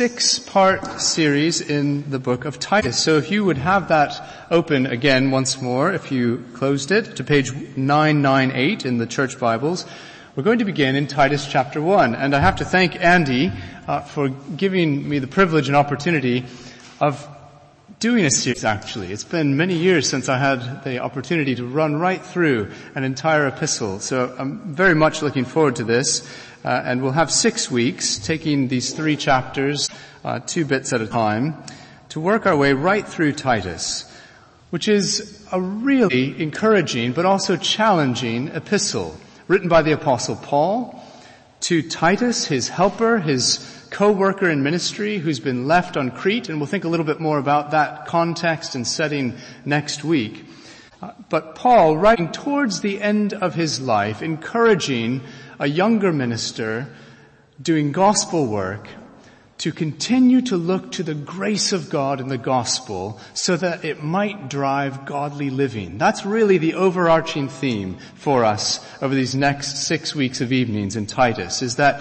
six-part series in the book of Titus. So if you would have that open again once more, if you closed it, to page 998 in the Church Bibles, we're going to begin in Titus chapter 1. And I have to thank Andy for giving me the privilege and opportunity of doing a series, actually. It's been many years since I had the opportunity to run right through an entire epistle. So I'm very much looking forward to this. And we'll have 6 weeks, taking these 3 chapters, 2 bits at a time, to work our way right through Titus, which is a really encouraging but also challenging epistle written by the Apostle Paul to Titus, his helper, his co-worker in ministry who's been left on Crete, and we'll think a little bit more about that context and setting next week. But Paul, writing towards the end of his life, encouraging a younger minister doing gospel work to continue to look to the grace of God in the gospel so that it might drive godly living. That's really the overarching theme for us over these next 6 weeks of evenings in Titus, is that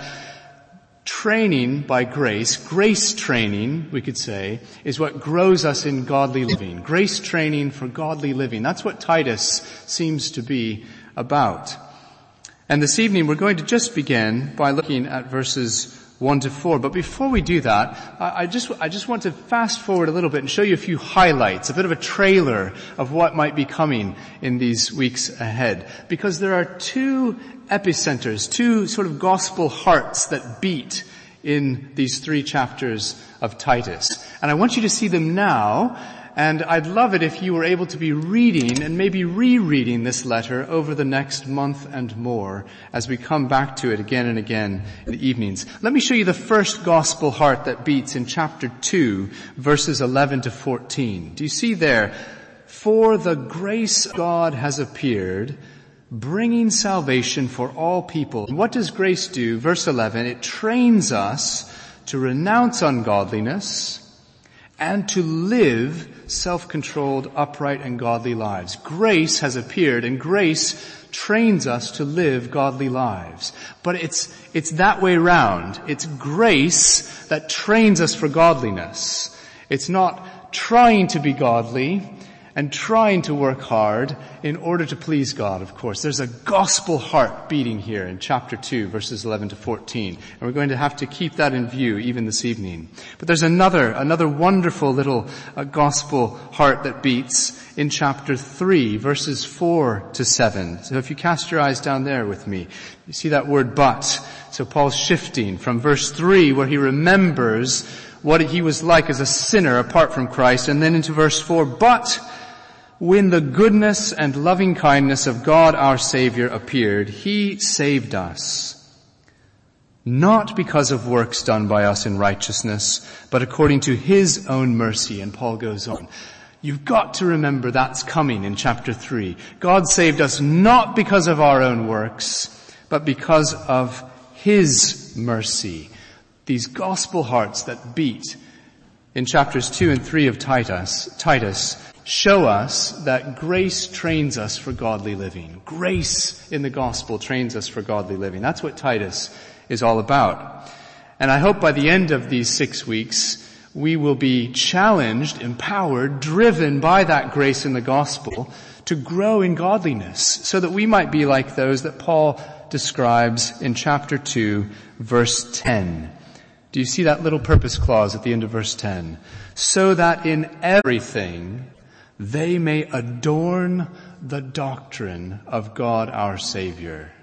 training by grace, grace training, we could say, is what grows us in godly living. Grace training for godly living. That's what Titus seems to be about. And this evening we're going to just begin by looking at verses 1 to 4. But before we do that, I just want to fast forward a little bit and show you a few highlights, a bit of a trailer of what might be coming in these weeks ahead. Because there are 2 epicenters, 2 sort of gospel hearts that beat in these 3 chapters of Titus. And I want you to see them now. And I'd love it if you were able to be reading and maybe rereading this letter over the next month and more as we come back to it again and again in the evenings. Let me show you the first gospel heart that beats in chapter 2, verses 11 to 14. Do you see there? For the grace of God has appeared, bringing salvation for all people. And what does grace do? Verse 11, it trains us to renounce ungodliness and to live self-controlled, upright, and godly lives. Grace has appeared, and grace trains us to live godly lives. But it's that way round. It's grace that trains us for godliness. It's not trying to be godly and trying to work hard in order to please God, of course. There's a gospel heart beating here in chapter 2, verses 11 to 14. And we're going to have to keep that in view even this evening. But there's another wonderful little gospel heart that beats in chapter 3, verses 4 to 7. So if you cast your eyes down there with me, you see that word but. So Paul's shifting from verse 3, where he remembers what he was like as a sinner apart from Christ, and then into verse 4, but when the goodness and loving kindness of God our Savior appeared, He saved us, not because of works done by us in righteousness, but according to His own mercy. And Paul goes on. You've got to remember that's coming in chapter 3. God saved us not because of our own works, but because of His mercy. These gospel hearts that beat in chapters 2 and 3 of Titus show us that grace trains us for godly living. Grace in the gospel trains us for godly living. That's what Titus is all about. And I hope by the end of these 6 weeks, we will be challenged, empowered, driven by that grace in the gospel to grow in godliness so that we might be like those that Paul describes in chapter 2, verse 10. Do you see that little purpose clause at the end of verse 10? So that in everything they may adorn the doctrine of God our Savior.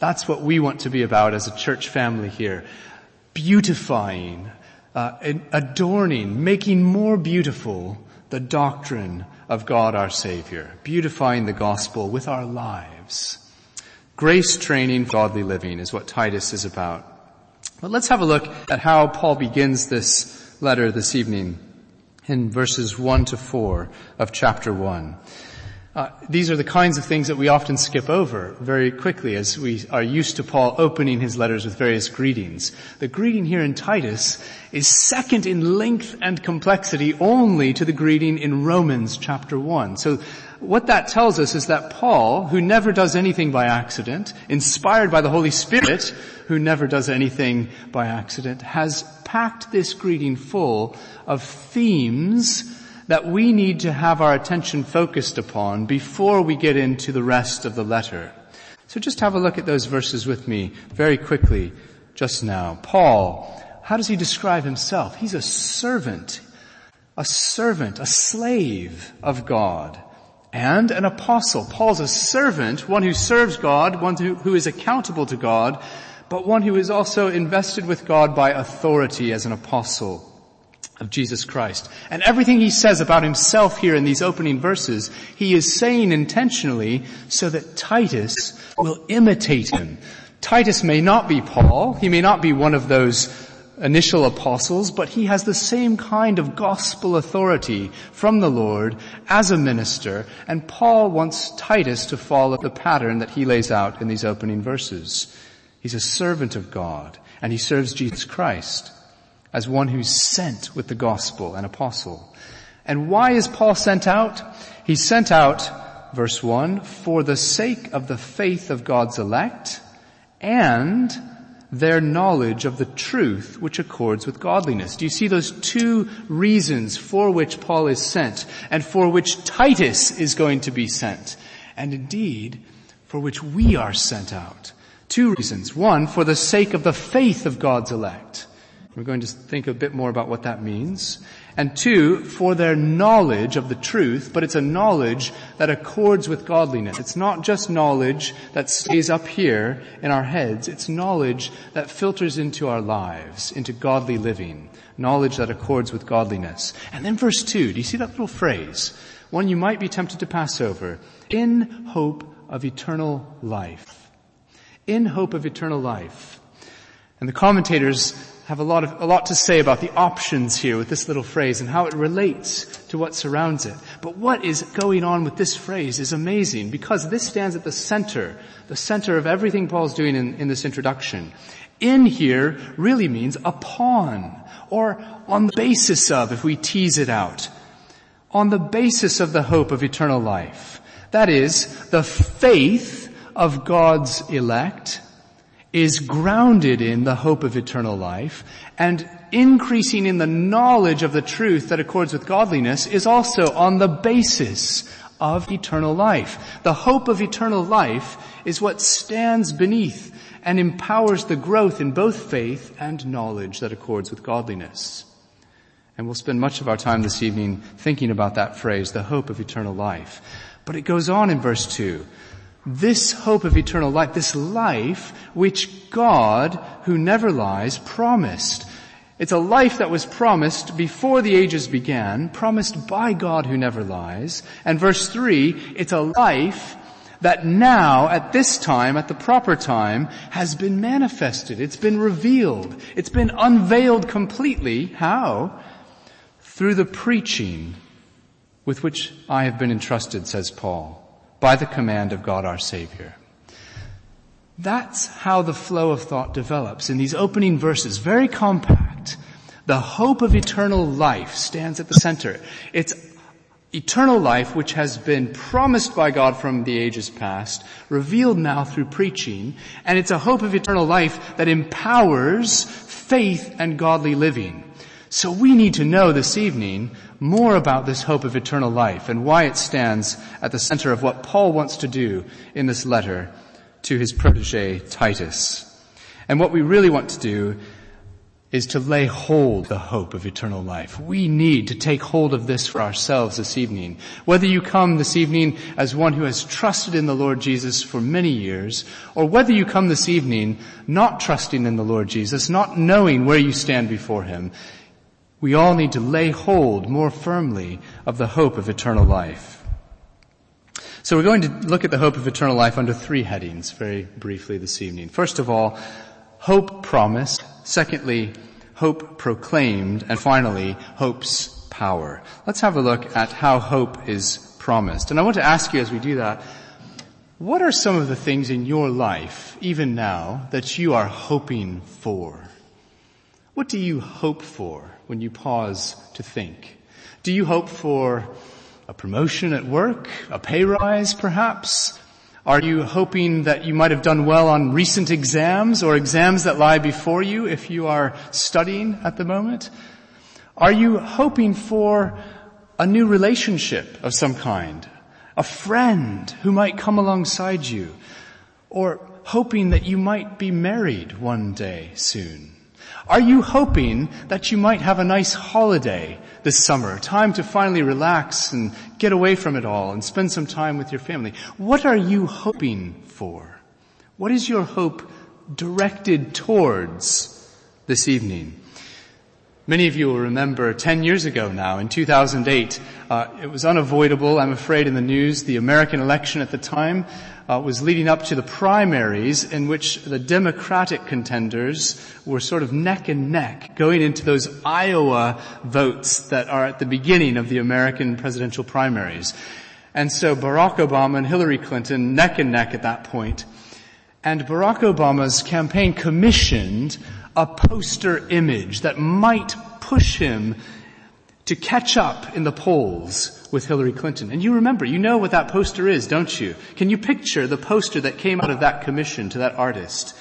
That's what we want to be about as a church family here. Beautifying, adorning, making more beautiful the doctrine of God our Savior. Beautifying the gospel with our lives. Grace training, godly living is what Titus is about. But let's have a look at how Paul begins this letter this evening in verses 1 to 4 of chapter 1. These are the kinds of things that we often skip over very quickly as we are used to Paul opening his letters with various greetings. The greeting here in Titus is second in length and complexity only to the greeting in Romans chapter 1. So what that tells us is that Paul, who never does anything by accident, inspired by the Holy Spirit, who never does anything by accident, has packed this greeting full of themes that we need to have our attention focused upon before we get into the rest of the letter. So just have a look at those verses with me very quickly just now. Paul, how does he describe himself? He's a servant, a slave of God, and an apostle. Paul's a servant, one who serves God, one who is accountable to God, but one who is also invested with God by authority as an apostle of Jesus Christ. And everything he says about himself here in these opening verses, he is saying intentionally so that Titus will imitate him. Titus may not be Paul, he may not be one of those initial apostles, but he has the same kind of gospel authority from the Lord as a minister, and Paul wants Titus to follow the pattern that he lays out in these opening verses. He's a servant of God, and he serves Jesus Christ as one who's sent with the gospel, an apostle. And why is Paul sent out? He's sent out, verse 1, for the sake of the faith of God's elect and their knowledge of the truth which accords with godliness. Do you see those two reasons for which Paul is sent and for which Titus is going to be sent? And indeed, for which we are sent out. Two reasons. One, for the sake of the faith of God's elect. We're going to think a bit more about what that means. And two, for their knowledge of the truth, but it's a knowledge that accords with godliness. It's not just knowledge that stays up here in our heads. It's knowledge that filters into our lives, into godly living, knowledge that accords with godliness. And then verse 2, do you see that little phrase? One you might be tempted to pass over. In hope of eternal life. In hope of eternal life. And the commentators have a lot to say about the options here with this little phrase and how it relates to what surrounds it. But what is going on with this phrase is amazing because this stands at the center of everything Paul's doing in this introduction. In here really means upon or on the basis of, if we tease it out, on the basis of the hope of eternal life. That is, the faith of God's elect is grounded in the hope of eternal life, and increasing in the knowledge of the truth that accords with godliness is also on the basis of eternal life. The hope of eternal life is what stands beneath and empowers the growth in both faith and knowledge that accords with godliness. And we'll spend much of our time this evening thinking about that phrase, the hope of eternal life. But it goes on in verse 2. This hope of eternal life, this life which God, who never lies, promised. It's a life that was promised before the ages began, promised by God who never lies. And verse 3, it's a life that now, at this time, at the proper time, has been manifested. It's been revealed. It's been unveiled completely. How? Through the preaching with which I have been entrusted, says Paul, by the command of God our Savior. That's how the flow of thought develops in these opening verses. Very compact. The hope of eternal life stands at the center. It's eternal life which has been promised by God from the ages past, revealed now through preaching, and it's a hope of eternal life that empowers faith and godly living. So we need to know this evening more about this hope of eternal life and why it stands at the center of what Paul wants to do in this letter to his protege, Titus. And what we really want to do is to lay hold of the hope of eternal life. We need to take hold of this for ourselves this evening. Whether you come this evening as one who has trusted in the Lord Jesus for many years, or whether you come this evening not trusting in the Lord Jesus, not knowing where you stand before him, we all need to lay hold more firmly of the hope of eternal life. So we're going to look at the hope of eternal life under three headings very briefly this evening. First of all, hope promised. Secondly, hope proclaimed. And finally, hope's power. Let's have a look at how hope is promised. And I want to ask you as we do that, what are some of the things in your life, even now, that you are hoping for? What do you hope for when you pause to think? Do you hope for a promotion at work, a pay rise perhaps? Are you hoping that you might have done well on recent exams or exams that lie before you if you are studying at the moment? Are you hoping for a new relationship of some kind? A friend who might come alongside you, or hoping that you might be married one day soon? Are you hoping that you might have a nice holiday this summer, time to finally relax and get away from it all and spend some time with your family? What are you hoping for? What is your hope directed towards this evening? Many of you will remember 10 years ago now, in 2008, it was unavoidable, I'm afraid, in the news. The American election at the time was leading up to the primaries in which the Democratic contenders were sort of neck and neck going into those Iowa votes that are at the beginning of the American presidential primaries. And so Barack Obama and Hillary Clinton, neck and neck at that point. And Barack Obama's campaign commissioned a poster image that might push him to catch up in the polls with Hillary Clinton. And you remember, you know what that poster is, don't you? Can you picture the poster that came out of that commission to that artist?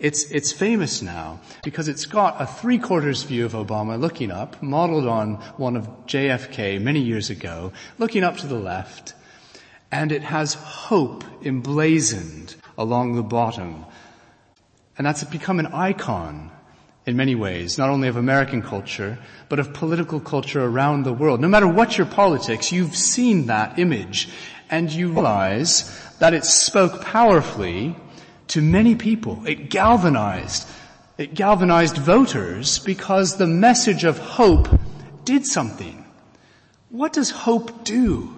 It's famous now because it's got a three-quarters view of Obama looking up, modeled on one of JFK many years ago, looking up to the left, and it has hope emblazoned along the bottom. And that's become an icon in many ways, not only of American culture, but of political culture around the world. No matter what your politics, you've seen that image and you realize that it spoke powerfully to many people. It galvanized voters because the message of hope did something. What does hope do?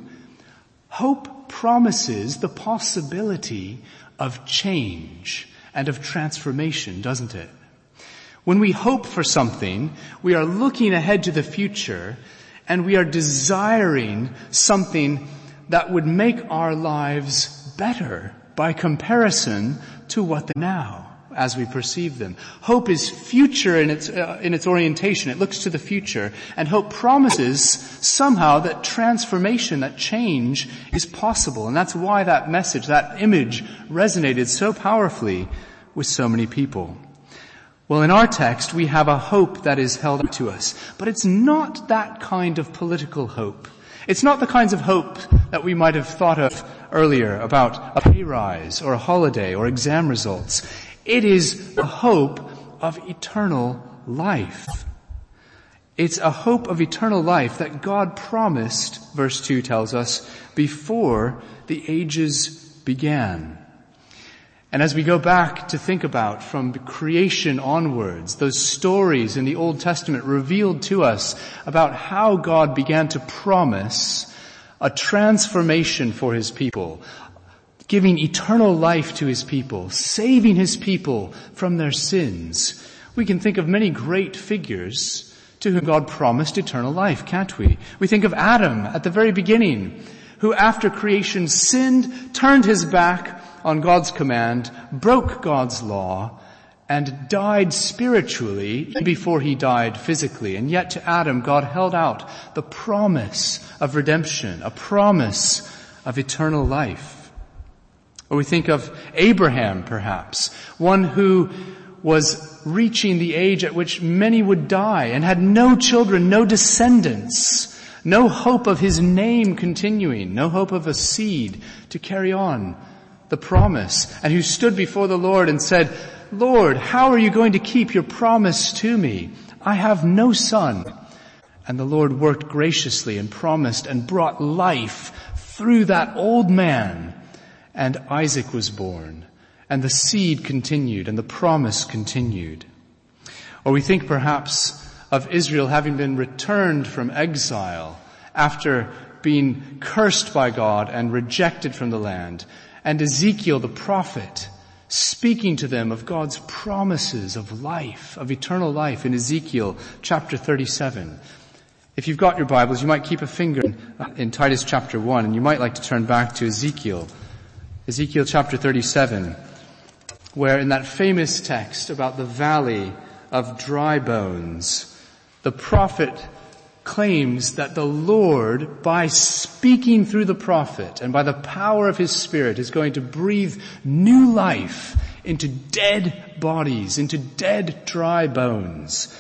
Hope promises the possibility of change and of transformation, doesn't it? When we hope for something, we are looking ahead to the future and we are desiring something that would make our lives better by comparison to what they are now as we perceive them. Hope is future in its orientation. It looks to the future, and hope promises somehow that transformation, that change is possible. And that's why that message, that image resonated so powerfully with so many people. Well, in our text, we have a hope that is held up to us, but it's not that kind of political hope. It's not the kinds of hope that we might have thought of earlier about a pay rise or a holiday or exam results. It is the hope of eternal life. It's a hope of eternal life that God promised, verse 2 tells us, before the ages began. And as we go back to think about from creation onwards, those stories in the Old Testament revealed to us about how God began to promise a transformation for his people, giving eternal life to his people, saving his people from their sins. We can think of many great figures to whom God promised eternal life, can't we? We think of Adam at the very beginning, who after creation sinned, turned his back on God's command, broke God's law, and died spiritually before he died physically. And yet to Adam, God held out the promise of redemption, a promise of eternal life. Or we think of Abraham, perhaps, one who was reaching the age at which many would die and had no children, no descendants, no hope of his name continuing, no hope of a seed to carry on the promise, and who stood before the Lord and said, "Lord, how are you going to keep your promise to me? I have no son." And the Lord worked graciously and promised and brought life through that old man. And Isaac was born, and the seed continued, and the promise continued. Or we think perhaps of Israel having been returned from exile after being cursed by God and rejected from the land, and Ezekiel the prophet speaking to them of God's promises of life, of eternal life in Ezekiel chapter 37. If you've got your Bibles, you might keep a finger in Titus chapter 1, and you might like to turn back to Ezekiel chapter 37, where in that famous text about the valley of dry bones, the prophet claims that the Lord, by speaking through the prophet and by the power of his Spirit, is going to breathe new life into dead bodies, into dead dry bones.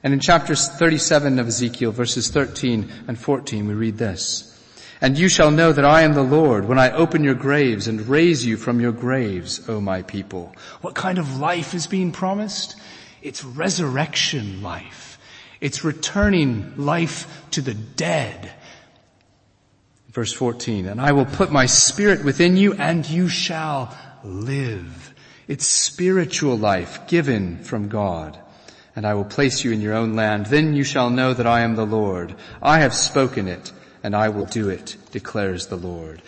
And in chapter 37 of Ezekiel, verses 13 and 14, we read this. "And you shall know that I am the Lord when I open your graves and raise you from your graves, O my people." What kind of life is being promised? It's resurrection life. It's returning life to the dead. Verse 14, "And I will put my Spirit within you and you shall live." It's spiritual life given from God. "And I will place you in your own land. Then you shall know that I am the Lord. I have spoken it, and I will do it, declares the Lord."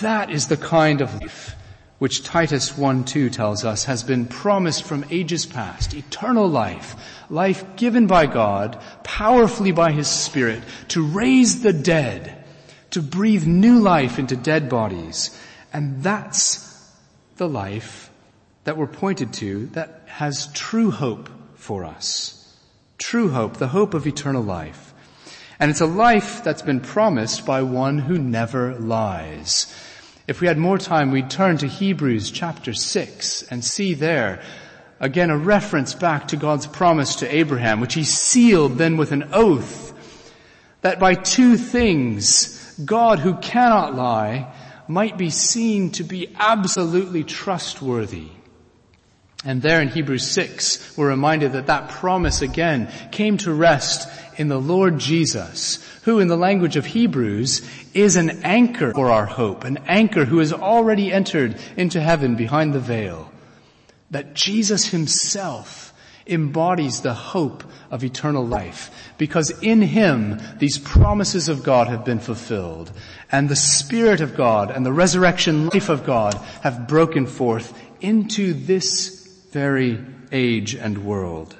That is the kind of life which Titus 1:2 tells us has been promised from ages past. Eternal life. Life given by God, powerfully by his Spirit, to raise the dead, to breathe new life into dead bodies. And that's the life that we're pointed to that has true hope for us. True hope, the hope of eternal life. And it's a life that's been promised by one who never lies. If we had more time, we'd turn to Hebrews chapter 6 and see there, again, a reference back to God's promise to Abraham, which he sealed then with an oath, that by two things, God who cannot lie might be seen to be absolutely trustworthy. And there in Hebrews 6, we're reminded that that promise again came to rest in the Lord Jesus, who in the language of Hebrews is an anchor for our hope, an anchor who has already entered into heaven behind the veil, that Jesus himself embodies the hope of eternal life, because in him these promises of God have been fulfilled, and the Spirit of God and the resurrection life of God have broken forth into this very age and world.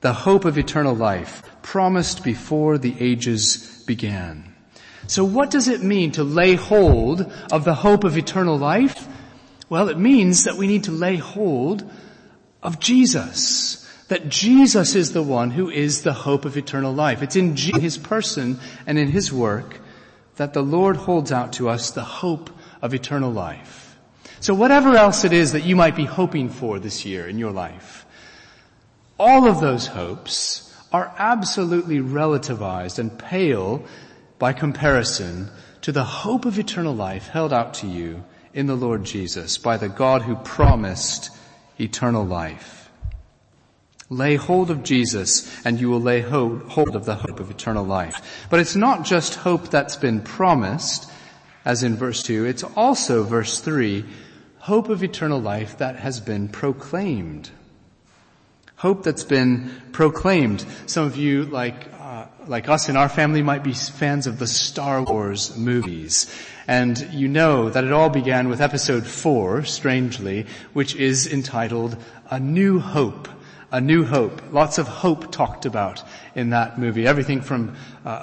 The hope of eternal life promised before the ages began. So what does it mean to lay hold of the hope of eternal life? Well, it means that we need to lay hold of Jesus, that Jesus is the one who is the hope of eternal life. It's in his person and in his work that the Lord holds out to us the hope of eternal life. So whatever else it is that you might be hoping for this year in your life, all of those hopes are absolutely relativized and pale by comparison to the hope of eternal life held out to you in the Lord Jesus by the God who promised eternal life. Lay hold of Jesus and you will lay hold of the hope of eternal life. But it's not just hope that's been promised, as in verse 2, it's also verse 3, hope of eternal life that has been proclaimed. Hope that's been proclaimed. Some of you, like us in our family, might be fans of the Star Wars movies. And you know that it all began with episode 4, strangely, which is entitled A New Hope. A New Hope. Lots of hope talked about in that movie. Everything from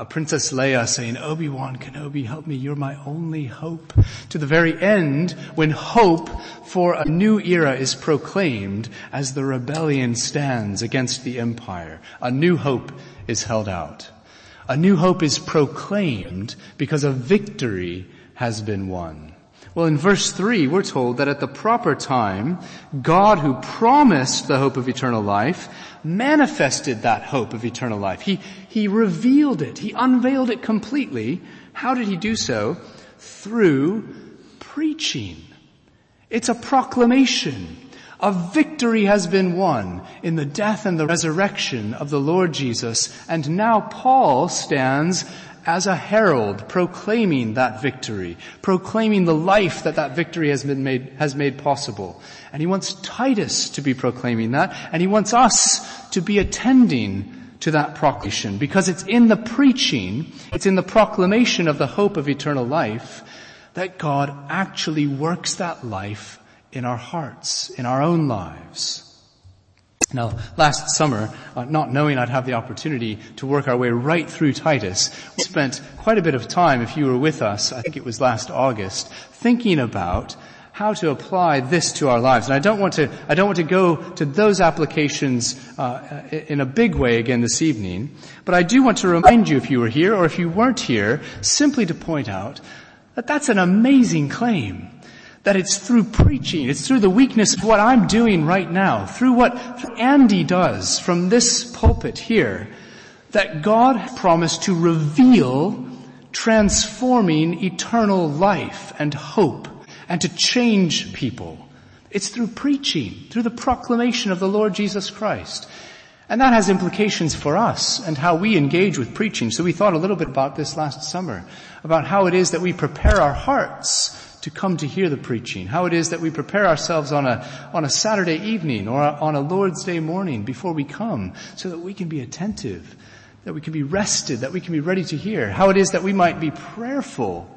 Princess Leia saying, "Obi-Wan Kenobi, help me, you're my only hope," to the very end when hope for a new era is proclaimed as the rebellion stands against the empire. A new hope is held out. A new hope is proclaimed because a victory has been won. Well, in verse 3, we're told that at the proper time, God who promised the hope of eternal life manifested that hope of eternal life. He revealed it. He unveiled it completely. How did he do so? Through preaching. It's a proclamation. A victory has been won in the death and the resurrection of the Lord Jesus. And now Paul stands as a herald proclaiming that victory, proclaiming the life that victory has made possible. And he wants Titus to be proclaiming that, and he wants us to be attending to that proclamation, because it's in the preaching, it's in the proclamation of the hope of eternal life that God actually works that life in our hearts, in our own lives. Now, last summer, not knowing I'd have the opportunity to work our way right through Titus, we spent quite a bit of time, if you were with us, I think it was last August, thinking about how to apply this to our lives. And I don't want to go to those applications in a big way again this evening, but I do want to remind you, if you were here or if you weren't here, simply to point out that that's an amazing claim. That it's through preaching, it's through the weakness of what I'm doing right now, through what Andy does from this pulpit here, that God promised to reveal transforming eternal life and hope, and to change people. It's through preaching, through the proclamation of the Lord Jesus Christ. And that has implications for us and how we engage with preaching. So we thought a little bit about this last summer, about how it is that we prepare our hearts to come to hear the preaching, how it is that we prepare ourselves on a Saturday evening or on a Lord's Day morning before we come, so that we can be attentive, that we can be rested, that we can be ready to hear, how it is that we might be prayerful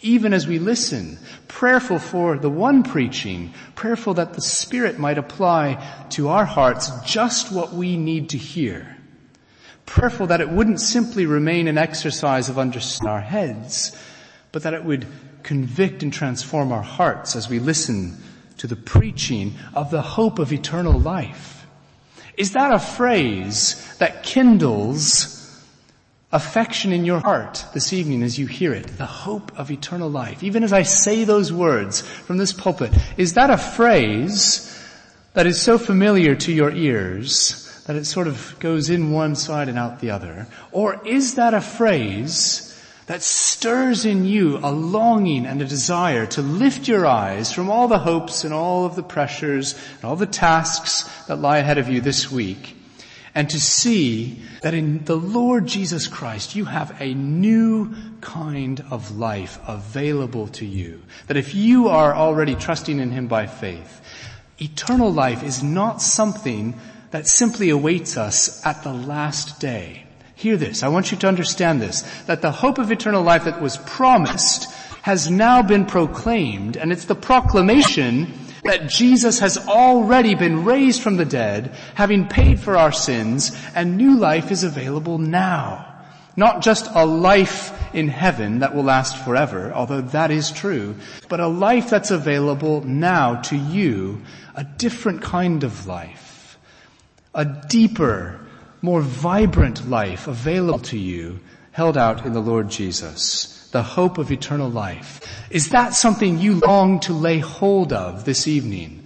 even as we listen, prayerful for the one preaching, prayerful that the Spirit might apply to our hearts just what we need to hear, prayerful that it wouldn't simply remain an exercise of understanding our heads, but that it would convict and transform our hearts as we listen to the preaching of the hope of eternal life. Is that a phrase that kindles affection in your heart this evening as you hear it? The hope of eternal life. Even as I say those words from this pulpit, is that a phrase that is so familiar to your ears that it sort of goes in one side and out the other? Or is that a phrase that stirs in you a longing and a desire to lift your eyes from all the hopes and all of the pressures and all the tasks that lie ahead of you this week, and to see that in the Lord Jesus Christ you have a new kind of life available to you? That if you are already trusting in Him by faith, eternal life is not something that simply awaits us at the last day. Hear this. I want you to understand this, that the hope of eternal life that was promised has now been proclaimed, and it's the proclamation that Jesus has already been raised from the dead, having paid for our sins, and new life is available now. Not just a life in heaven that will last forever, although that is true, but a life that's available now to you, a different kind of life, a deeper, more vibrant life available to you, held out in the Lord Jesus, the hope of eternal life. Is that something you long to lay hold of this evening,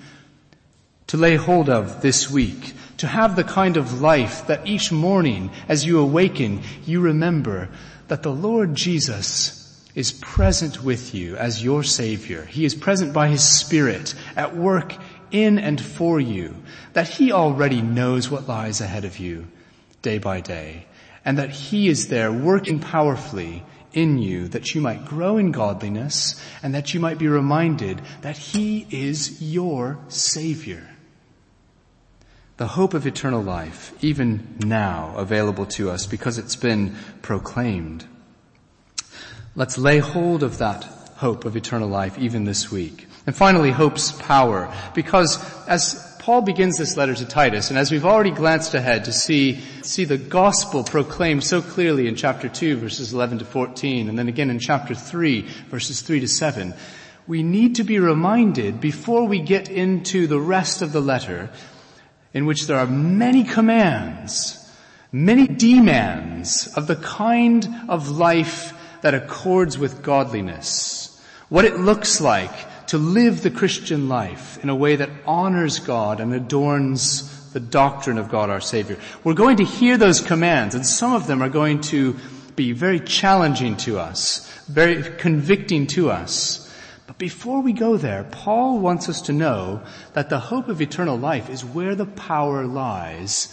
to lay hold of this week, to have the kind of life that each morning as you awaken, you remember that the Lord Jesus is present with you as your Savior. He is present by His Spirit at work in and for you, that He already knows what lies ahead of you day by day, and that He is there working powerfully in you, that you might grow in godliness, and that you might be reminded that He is your Savior. The hope of eternal life, even now, available to us because it's been proclaimed. Let's lay hold of that hope of eternal life even this week. And finally, hope's power, because as Paul begins this letter to Titus, and as we've already glanced ahead to see the gospel proclaimed so clearly in chapter 2, verses 11 to 14, and then again in chapter 3, verses 3 to 7, we need to be reminded before we get into the rest of the letter, in which there are many commands, many demands of the kind of life that accords with godliness, what it looks like to live the Christian life in a way that honors God and adorns the doctrine of God our Savior. We're going to hear those commands, and some of them are going to be very challenging to us, very convicting to us. But before we go there, Paul wants us to know that the hope of eternal life is where the power lies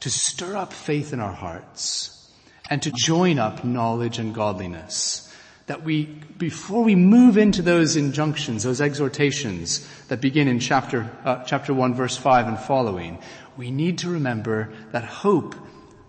to stir up faith in our hearts and to join up knowledge and godliness. That we, before we move into those injunctions, those exhortations that begin in chapter 1, verse 5 and following, we need to remember that hope,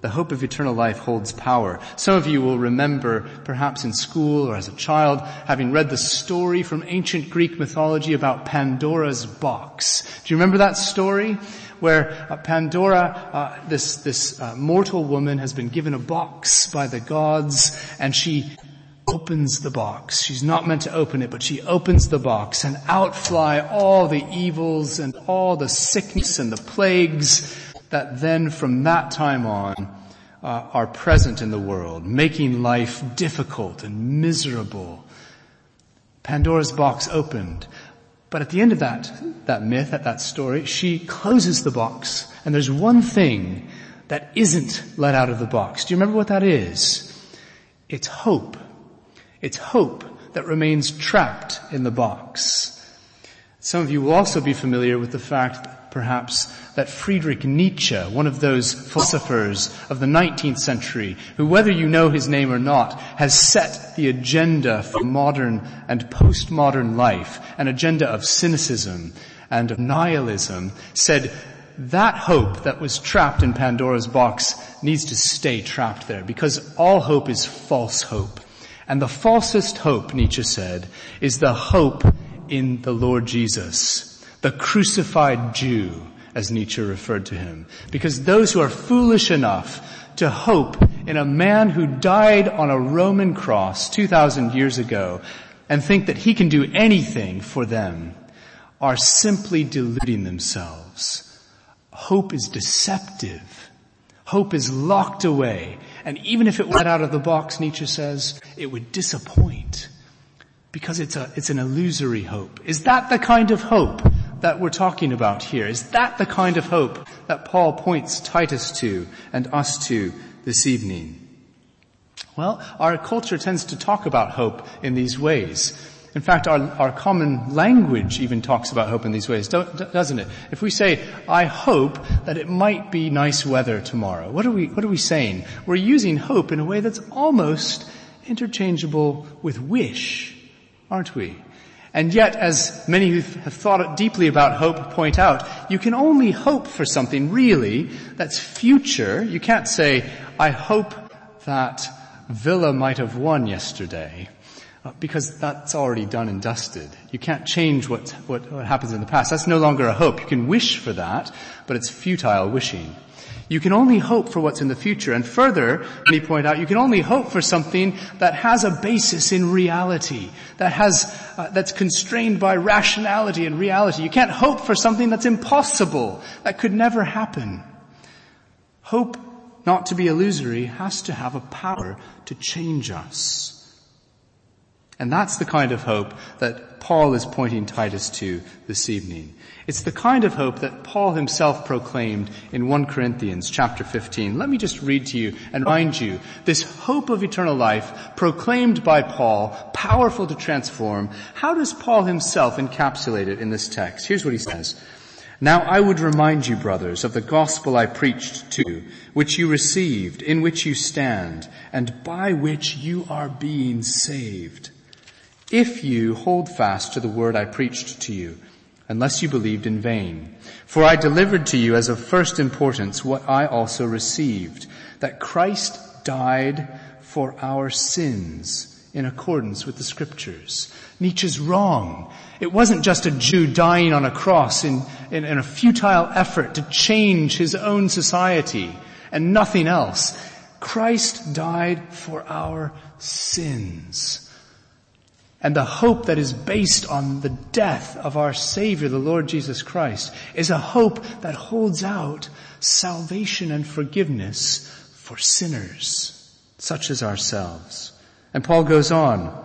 the hope of eternal life, holds power. Some of you will remember, perhaps in school or as a child, having read the story from ancient Greek mythology about Pandora's box. Do you remember that story? where Pandora, this mortal woman, has been given a box by the gods, and she opens the box. She's not meant to open it, but she opens the box, and out fly all the evils and all the sickness and the plagues that then from that time on are present in the world, making life difficult and miserable. Pandora's box opened. But at the end of that myth, at that story, she closes the box, and there's one thing that isn't let out of the box. Do you remember what that is? It's hope. It's hope that remains trapped in the box. Some of you will also be familiar with the fact, perhaps, that Friedrich Nietzsche, one of those philosophers of the 19th century, who, whether you know his name or not, has set the agenda for modern and postmodern life, an agenda of cynicism and of nihilism, said that hope that was trapped in Pandora's box needs to stay trapped there, because all hope is false hope. And the falsest hope, Nietzsche said, is the hope in the Lord Jesus, the crucified Jew, as Nietzsche referred to him. Because those who are foolish enough to hope in a man who died on a Roman cross 2,000 years ago and think that he can do anything for them are simply deluding themselves. Hope is deceptive. Hope is locked away. And even if it went out of the box, Nietzsche says, it would disappoint, because it's an illusory hope. Is that the kind of hope that we're talking about here? Is that the kind of hope that Paul points Titus to and us to this evening? Well, our culture tends to talk about hope in these ways. In fact, our common language even talks about hope in these ways, doesn't it? If we say, I hope that it might be nice weather tomorrow, what are we saying? We're using hope in a way that's almost interchangeable with wish, aren't we? And yet, as many who have thought deeply about hope point out, you can only hope for something really that's future. You can't say, I hope that Villa might have won yesterday, because that's already done and dusted. You can't change what happens in the past. That's no longer a hope. You can wish for that, but it's futile wishing. You can only hope for what's in the future. And further, let me point out, you can only hope for something that has a basis in reality, that that's constrained by rationality and reality. You can't hope for something that's impossible, that could never happen. Hope, not to be illusory, has to have a power to change us. And that's the kind of hope that Paul is pointing Titus to this evening. It's the kind of hope that Paul himself proclaimed in 1 Corinthians chapter 15. Let me just read to you and remind you, this hope of eternal life proclaimed by Paul, powerful to transform. How does Paul himself encapsulate it in this text? Here's what he says. Now I would remind you, brothers, of the gospel I preached to you, which you received, in which you stand, and by which you are being saved, if you hold fast to the word I preached to you, unless you believed in vain. For I delivered to you as of first importance what I also received, that Christ died for our sins in accordance with the Scriptures. Nietzsche's wrong. It wasn't just a Jew dying on a cross in a futile effort to change his own society and nothing else. Christ died for our sins. And the hope that is based on the death of our Savior, the Lord Jesus Christ, is a hope that holds out salvation and forgiveness for sinners, such as ourselves. And Paul goes on,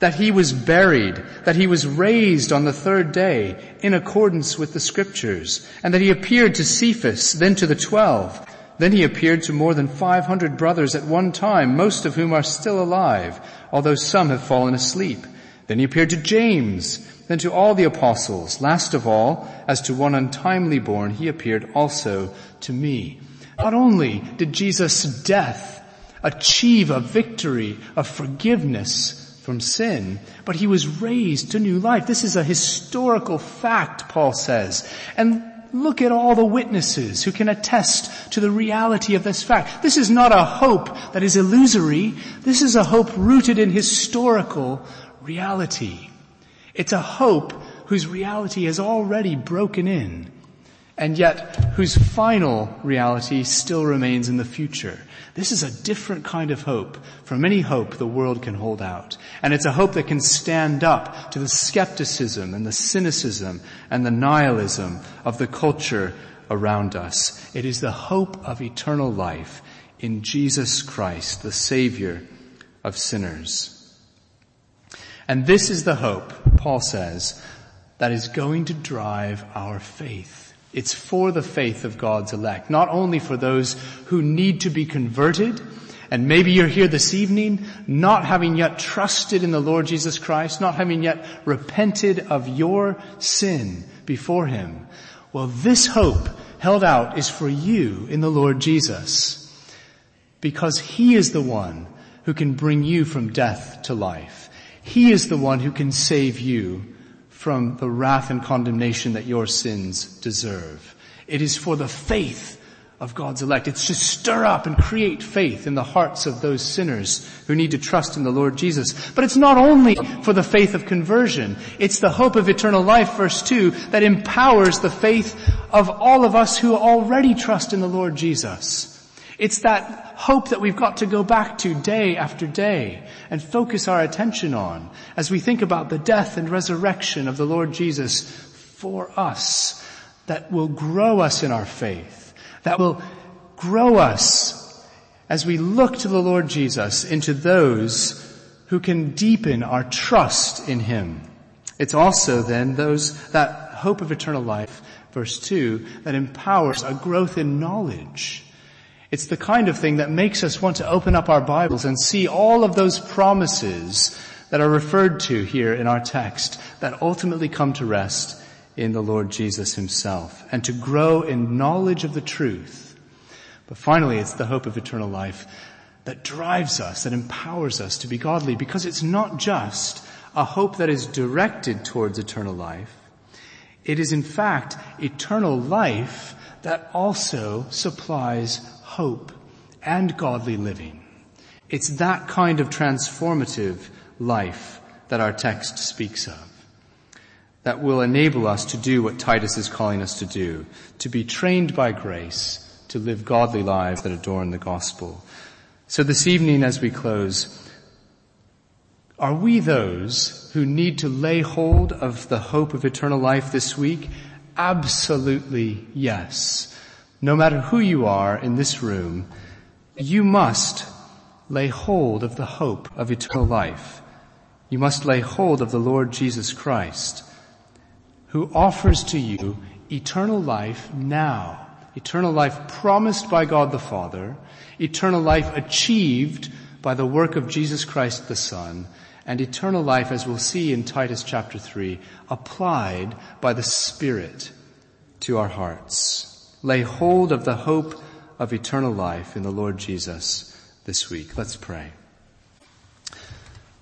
that he was buried, that he was raised on the third day in accordance with the Scriptures, and that he appeared to Cephas, then to the 12. Then he appeared to more than 500 brothers at one time, most of whom are still alive, although some have fallen asleep. Then he appeared to James, then to all the apostles. Last of all, as to one untimely born, he appeared also to me. Not only did Jesus' death achieve a victory of forgiveness from sin, but he was raised to new life. This is a historical fact, Paul says. And look at all the witnesses who can attest to the reality of this fact. This is not a hope that is illusory. This is a hope rooted in historical reality. It's a hope whose reality has already broken in. and yet whose final reality still remains in the future. This is a different kind of hope from any hope the world can hold out. And it's a hope that can stand up to the skepticism and the cynicism and the nihilism of the culture around us. It is the hope of eternal life in Jesus Christ, the Savior of sinners. And this is the hope, Paul says, that is going to drive our faith. It's for the faith of God's elect, not only for those who need to be converted, and maybe you're here this evening not having yet trusted in the Lord Jesus Christ, not having yet repented of your sin before Him. Well, this hope held out is for you in the Lord Jesus, because He is the one who can bring you from death to life. He is the one who can save you from the wrath and condemnation that your sins deserve. It is for the faith of God's elect. It's to stir up and create faith in the hearts of those sinners who need to trust in the Lord Jesus. But it's not only for the faith of conversion. It's the hope of eternal life, verse 2, that empowers the faith of all of us who already trust in the Lord Jesus. It's that hope that we've got to go back to day after day and focus our attention on as we think about the death and resurrection of the Lord Jesus for us, that will grow us in our faith, that will grow us as we look to the Lord Jesus, into those who can deepen our trust in Him. It's also then that hope of eternal life, verse 2, that empowers a growth in knowledge. It's the kind of thing that makes us want to open up our Bibles and see all of those promises that are referred to here in our text that ultimately come to rest in the Lord Jesus Himself, and to grow in knowledge of the truth. But finally, it's the hope of eternal life that drives us, that empowers us to be godly, because it's not just a hope that is directed towards eternal life. It is, in fact, eternal life that also supplies hope and godly living. It's that kind of transformative life that our text speaks of, that will enable us to do what Titus is calling us to do, to be trained by grace to live godly lives that adorn the gospel. So this evening, as we close, are we those who need to lay hold of the hope of eternal life this week? Absolutely yes. No matter who you are in this room, you must lay hold of the hope of eternal life. You must lay hold of the Lord Jesus Christ, who offers to you eternal life now, eternal life promised by God the Father, eternal life achieved by the work of Jesus Christ the Son, and eternal life, as we'll see in Titus chapter 3, applied by the Spirit to our hearts. Lay hold of the hope of eternal life in the Lord Jesus this week. Let's pray.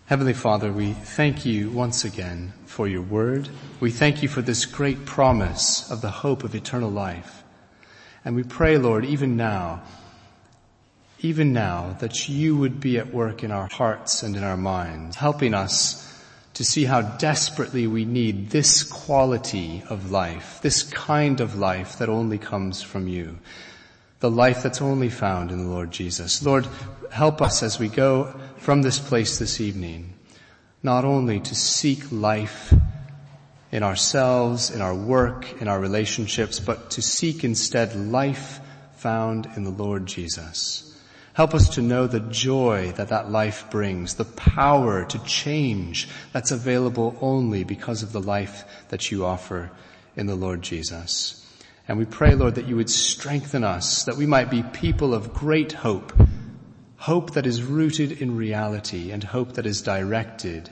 Heavenly Father, we thank you once again for your word. We thank you for this great promise of the hope of eternal life. And we pray, Lord, even now that you would be at work in our hearts and in our minds, helping us to see how desperately we need this quality of life, this kind of life that only comes from you, the life that's only found in the Lord Jesus. Lord, help us as we go from this place this evening, not only to seek life in ourselves, in our work, in our relationships, but to seek instead life found in the Lord Jesus. Help us to know the joy that life brings, the power to change that's available only because of the life that you offer in the Lord Jesus. And we pray, Lord, that you would strengthen us, that we might be people of great hope, hope that is rooted in reality and hope that is directed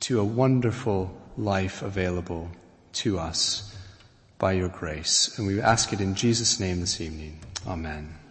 to a wonderful life available to us by your grace. And we ask it in Jesus' name this evening. Amen.